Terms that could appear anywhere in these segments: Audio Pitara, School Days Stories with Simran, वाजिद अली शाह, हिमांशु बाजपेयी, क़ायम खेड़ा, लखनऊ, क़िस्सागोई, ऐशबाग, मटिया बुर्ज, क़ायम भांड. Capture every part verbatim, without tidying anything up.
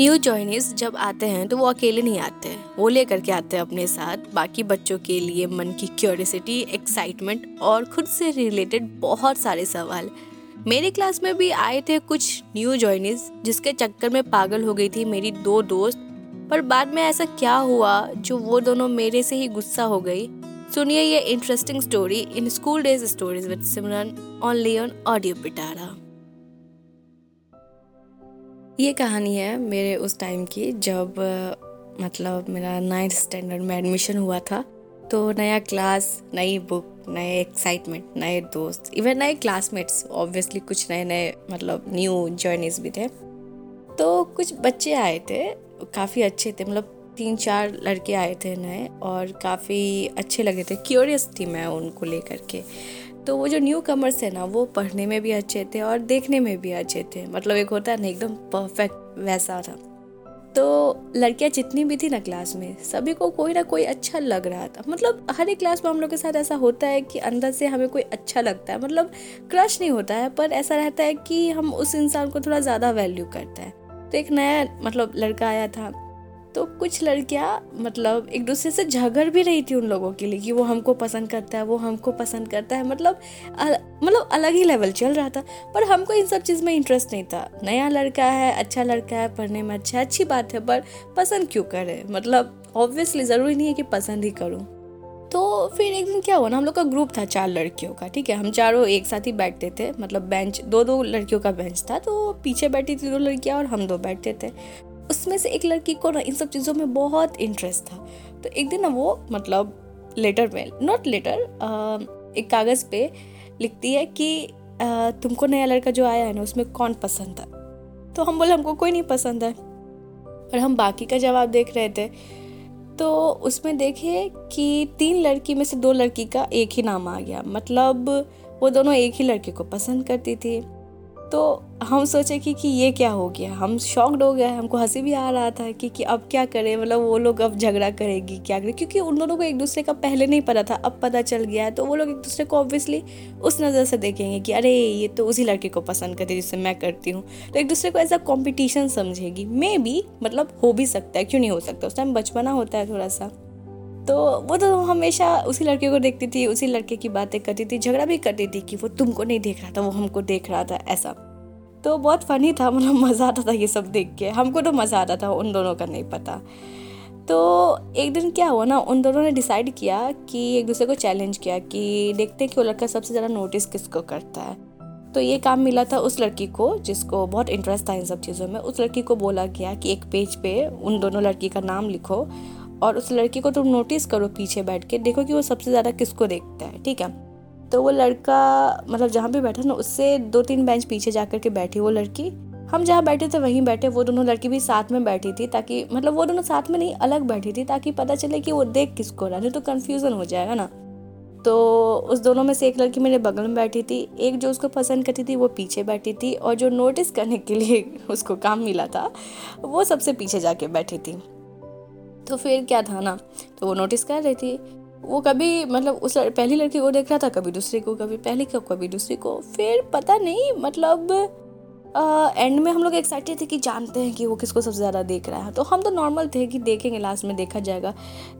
New joinees जब आते हैं तो वो अकेले नहीं आते हैं, वो लेकर के आते हैं अपने साथ बाकी बच्चों के लिए मन की क्यूरियोसिटी, एक्साइटमेंट और खुद से रिलेटेड बहुत सारे सवाल। मेरे क्लास में भी आए थे कुछ न्यू जॉइनिस जिसके चक्कर में पागल हो गई थी मेरी दो दोस्त, पर बाद में ऐसा क्या हुआ जो वो दोनों मेरे से ही गुस्सा हो गई। सुनिए ये interesting story in school days stories with Simran only on audio Pitara. ये कहानी है मेरे उस टाइम की जब मतलब मेरा नाइन्थ स्टैंडर्ड में एडमिशन हुआ था, तो नया क्लास, नई बुक, नए एक्साइटमेंट, नए दोस्त, इवन नए क्लासमेट्स, ऑब्वियसली कुछ नए नए मतलब न्यू जॉइनिस भी थे। तो कुछ बच्चे आए थे, काफ़ी अच्छे थे, मतलब तीन चार लड़के आए थे नए और काफ़ी अच्छे लगे थे, क्यूरियस थी मैं उनको लेकर के। तो वो जो न्यू कमर्स है ना, वो पढ़ने में भी अच्छे थे और देखने में भी अच्छे थे, मतलब एक होता है ना एकदम परफेक्ट, वैसा था। तो लड़कियां जितनी भी थी ना क्लास में, सभी को कोई ना कोई अच्छा लग रहा था। मतलब हर एक क्लास में हम लोग के साथ ऐसा होता है कि अंदर से हमें कोई अच्छा लगता है, मतलब क्रश नहीं होता है पर ऐसा रहता है कि हम उस इंसान को थोड़ा ज़्यादा वैल्यू करते हैं। तो एक नया मतलब लड़का आया था, तो कुछ लड़कियां मतलब एक दूसरे से झगड़ भी रही थी उन लोगों के लिए कि वो हमको पसंद करता है, वो हमको पसंद करता है, मतलब अल, मतलब अलग ही लेवल चल रहा था। पर हमको इन सब चीज़ में इंटरेस्ट नहीं था। नया लड़का है, अच्छा लड़का है, पढ़ने में अच्छा, अच्छी बात है, पर पसंद क्यों करे, मतलब ऑब्वियसली ज़रूरी नहीं है कि पसंद ही करूँ। तो फिर एक दिन क्या हुआ ना, हम लोग का ग्रुप था चार लड़कियों का, ठीक है, हम चारों एक साथ ही बैठते थे, मतलब बेंच दो दो लड़कियों का बेंच था, तो पीछे बैठी थी दो लड़कियाँ और हम दो बैठते थे। उसमें से एक लड़की को ना इन सब चीज़ों में बहुत इंटरेस्ट था। तो एक दिन ना वो मतलब लेटर में नॉट लेटर आ, एक कागज़ पे लिखती है कि आ, तुमको नया लड़का जो आया है ना उसमें कौन पसंद है। तो हम बोले हमको कोई नहीं पसंद है, पर हम बाकी का जवाब देख रहे थे। तो उसमें देखे कि तीन लड़की में से दो लड़की का एक ही नाम आ गया, मतलब वो दोनों एक ही लड़के को पसंद करती थी। तो हम सोचे कि कि ये क्या हो गया, हम शॉक्ड हो गए, हमको हंसी भी आ रहा था कि कि अब क्या करें, मतलब वो लोग अब झगड़ा करेगी क्या करें, क्योंकि उन दोनों को एक दूसरे का पहले नहीं पता था, अब पता चल गया है। तो वो लोग एक दूसरे को ऑब्वियसली उस नज़र से देखेंगे कि अरे ये तो उसी लड़के को पसंद करती है जिससे मैं करती हूँ। तो एक दूसरे को ऐसा कॉम्पिटिशन समझेगी, मे बी, मतलब हो भी सकता है, क्यों नहीं हो सकता, उस टाइम बचपना होता है थोड़ा सा। तो वो तो हमेशा उसी लड़के को देखती थी, उसी लड़के की बातें करती थी, झगड़ा भी करती थी कि वो तुमको नहीं देख रहा था, वो हमको देख रहा था, ऐसा। तो बहुत फनी था, मतलब मज़ा आता था ये सब देख के, हमको तो मज़ा आता था, उन दोनों का नहीं पता। तो एक दिन क्या हुआ ना, उन दोनों ने डिसाइड किया कि एक दूसरे को चैलेंज किया कि देखते हैं कि वो लड़का सबसे ज़्यादा नोटिस किसको करता है। तो ये काम मिला था उस लड़की को जिसको बहुत इंटरेस्ट था इन सब चीज़ों में। उस लड़की को बोला गया कि एक पेज पे उन दोनों लड़की का नाम लिखो और उस लड़की को तुम नोटिस करो, पीछे बैठ के देखो कि वो सबसे ज़्यादा किसको देखता है, ठीक है। तो वो लड़का मतलब जहाँ पे बैठा ना उससे दो तीन बेंच पीछे जा कर के बैठी वो लड़की, हम जहाँ बैठे थे वहीं बैठे, वो दोनों लड़की भी साथ में बैठी थी, ताकि मतलब वो दोनों साथ में नहीं, अलग बैठी थी, ताकि पता चले कि वो देख किसको रहा, नहीं तो कन्फ्यूज़न हो जाएगा ना। तो उस दोनों में से एक लड़की मेरे बगल में बैठी थी, एक जो उसको पसंद करती थी वो पीछे बैठी थी, और जो नोटिस करने के लिए उसको काम मिला था वो सबसे पीछे जा कर बैठी थी। तो फिर क्या था ना, तो वो नोटिस कर रही थी, वो कभी मतलब उस पहली लड़की को देख रहा था, कभी दूसरी को, कभी पहली को, कभी दूसरी को, फिर पता नहीं मतलब आ, एंड में हम लोग एक्साइटेड थे कि जानते हैं कि वो किसको सबसे ज़्यादा देख रहा है। तो हम तो नॉर्मल थे कि देखेंगे, लास्ट में देखा जाएगा।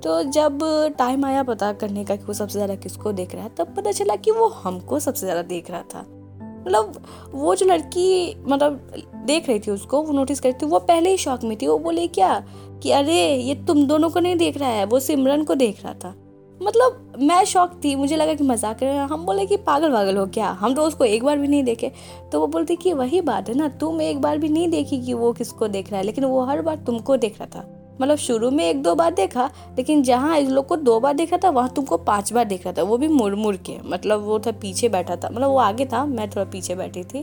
तो जब टाइम आया पता करने का कि वो सबसे ज़्यादा किसको देख रहा है, तब पता चला कि वो हमको सबसे ज़्यादा देख रहा था। मतलब वो जो लड़की मतलब देख रही थी उसको, वो नोटिस करती थी, वो पहले ही शॉक में थी। वो बोले क्या कि अरे ये तुम दोनों को नहीं देख रहा है, वो सिमरन को देख रहा था। मतलब मैं शॉक थी, मुझे लगा कि मजाक कर रहे हैं। हम बोले कि पागल वागल हो क्या, हम तो उसको एक बार भी नहीं देखे। तो वो बोलती कि वही बात है ना, तुम एक बार भी नहीं देखी कि वो किसको देख रहा है, लेकिन वो हर बार तुमको देख रहा था। मतलब शुरू में एक दो बार देखा, लेकिन जहाँ इस लोग को दो बार देखा था वहाँ तुमको पाँच बार देख रहा था, वो भी मुड़ मुड़ के। मतलब वो था पीछे बैठा था, मतलब वो आगे था, मैं थोड़ा पीछे बैठी थी।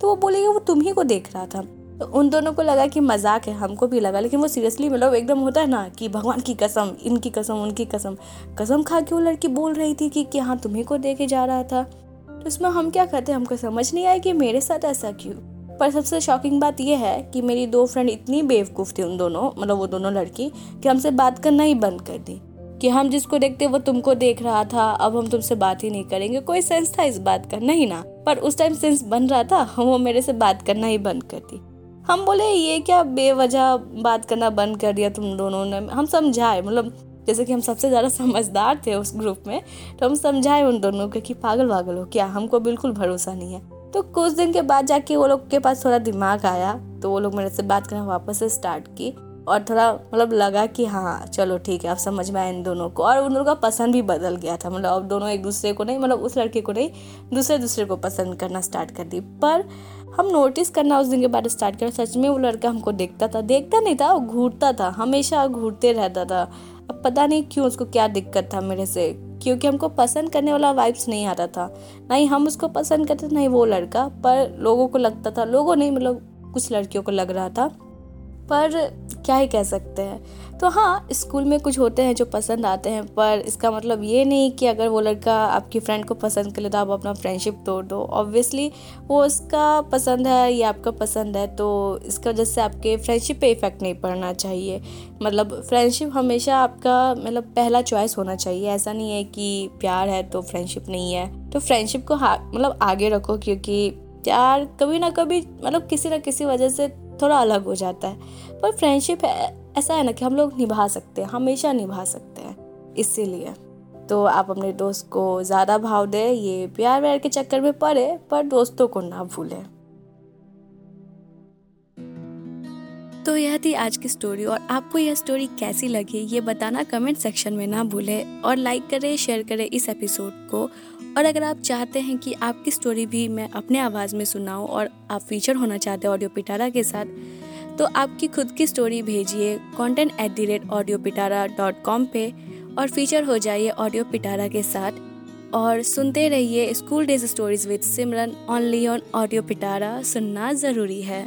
तो वो बोलेगी वो तुम ही को देख रहा था। तो उन दोनों को लगा कि मजाक है, हमको भी लगा, लेकिन वो सीरियसली मतलब एकदम होता है ना कि भगवान की कसम, इनकी कसम, उनकी कसम, कसम खा के वो लड़की बोल रही थी कि, कि हाँ तुम्हीं को देखे जा रहा था। तो उसमें हम क्या करते, हमको समझ नहीं आया कि मेरे साथ ऐसा क्यों। पर सबसे शॉकिंग बात यह है कि मेरी दो फ्रेंड इतनी बेवकूफ़ थी उन दोनों, मतलब वो दोनों लड़की, कि हमसे बात करना ही बंद कर दी कि हम जिसको देखते वो तुमको देख रहा था, अब हम तुमसे बात ही नहीं करेंगे। कोई सेंस था इस बात का नहीं ना, पर उस टाइम सेंस बन रहा था, वो मेरे से बात करना ही बंद कर दी। हम बोले ये क्या बेवजह बात करना बंद कर दिया तुम दोनों ने। हम समझाए, मतलब जैसे कि हम सबसे ज़्यादा समझदार थे उस ग्रुप में, तो हम समझाए उन दोनों को कि पागल वागल हो क्या, हमको बिल्कुल भरोसा नहीं है। तो कुछ दिन के बाद जाके वो लोग के पास थोड़ा दिमाग आया, तो वो लोग मेरे से बात करना वापस से स्टार्ट की और थोड़ा मतलब लगा कि हाँ चलो ठीक है, अब समझ में आए इन दोनों को। और उन दोनों का पसंद भी बदल गया था, मतलब अब दोनों एक दूसरे को नहीं, मतलब उस लड़के को नहीं, दूसरे दूसरे को पसंद करना स्टार्ट कर दी। पर हम नोटिस करना उस दिन के बाद स्टार्ट करा, सच में वो लड़का हमको देखता था, देखता नहीं था, वो घूरता था, हमेशा घूरते रहता था। अब पता नहीं क्यों उसको क्या दिक्कत था मेरे से, क्योंकि हमको पसंद करने वाला वाइब्स नहीं आता था, ना ही हम उसको पसंद करते, ना ही वो लड़का। पर लोगों को लगता था, लोगों नहीं मतलब कुछ लड़कियों को लग रहा था, पर क्या ही कह सकते हैं। तो हाँ, स्कूल में कुछ होते हैं जो पसंद आते हैं, पर इसका मतलब ये नहीं कि अगर वो लड़का आपकी फ्रेंड को पसंद कर ले तो आप अपना फ्रेंडशिप तोड़ दो। ऑब्वियसली वो उसका पसंद है या आपका पसंद है, तो इसकी वजह से आपके फ्रेंडशिप पे इफ़ेक्ट नहीं पड़ना चाहिए। मतलब फ्रेंडशिप हमेशा आपका मतलब पहला चॉइस होना चाहिए, ऐसा नहीं है कि प्यार है तो फ्रेंडशिप नहीं है। तो फ्रेंडशिप को मतलब आगे रखो, क्योंकि प्यार कभी ना कभी मतलब किसी ना किसी वजह से थोड़ा अलग हो जाता है, पर फ्रेंडशिप ऐसा है ना कि हम लोग निभा सकते हैं, हमेशा निभा सकते हैं। इसीलिए तो आप अपने दोस्त को ज़्यादा भाव दें, ये प्यार व्यार के चक्कर में पड़े, पर दोस्तों को ना भूलें। तो यह थी आज की स्टोरी, और आपको यह स्टोरी कैसी लगी ये बताना कमेंट सेक्शन में ना भूलें, और लाइक करें, शेयर करें इस एपिसोड को। और अगर आप चाहते हैं कि आपकी स्टोरी भी मैं अपने आवाज़ में सुनाऊं और आप फीचर होना चाहते हैं ऑडियो पिटारा के साथ, तो आपकी खुद की स्टोरी भेजिए content at the rate audio Pitara dot com पे और फीचर हो जाइए ऑडियो पिटारा के साथ। और सुनते रहिए school days stories with Simran only on audio Pitara, सुनना ज़रूरी है।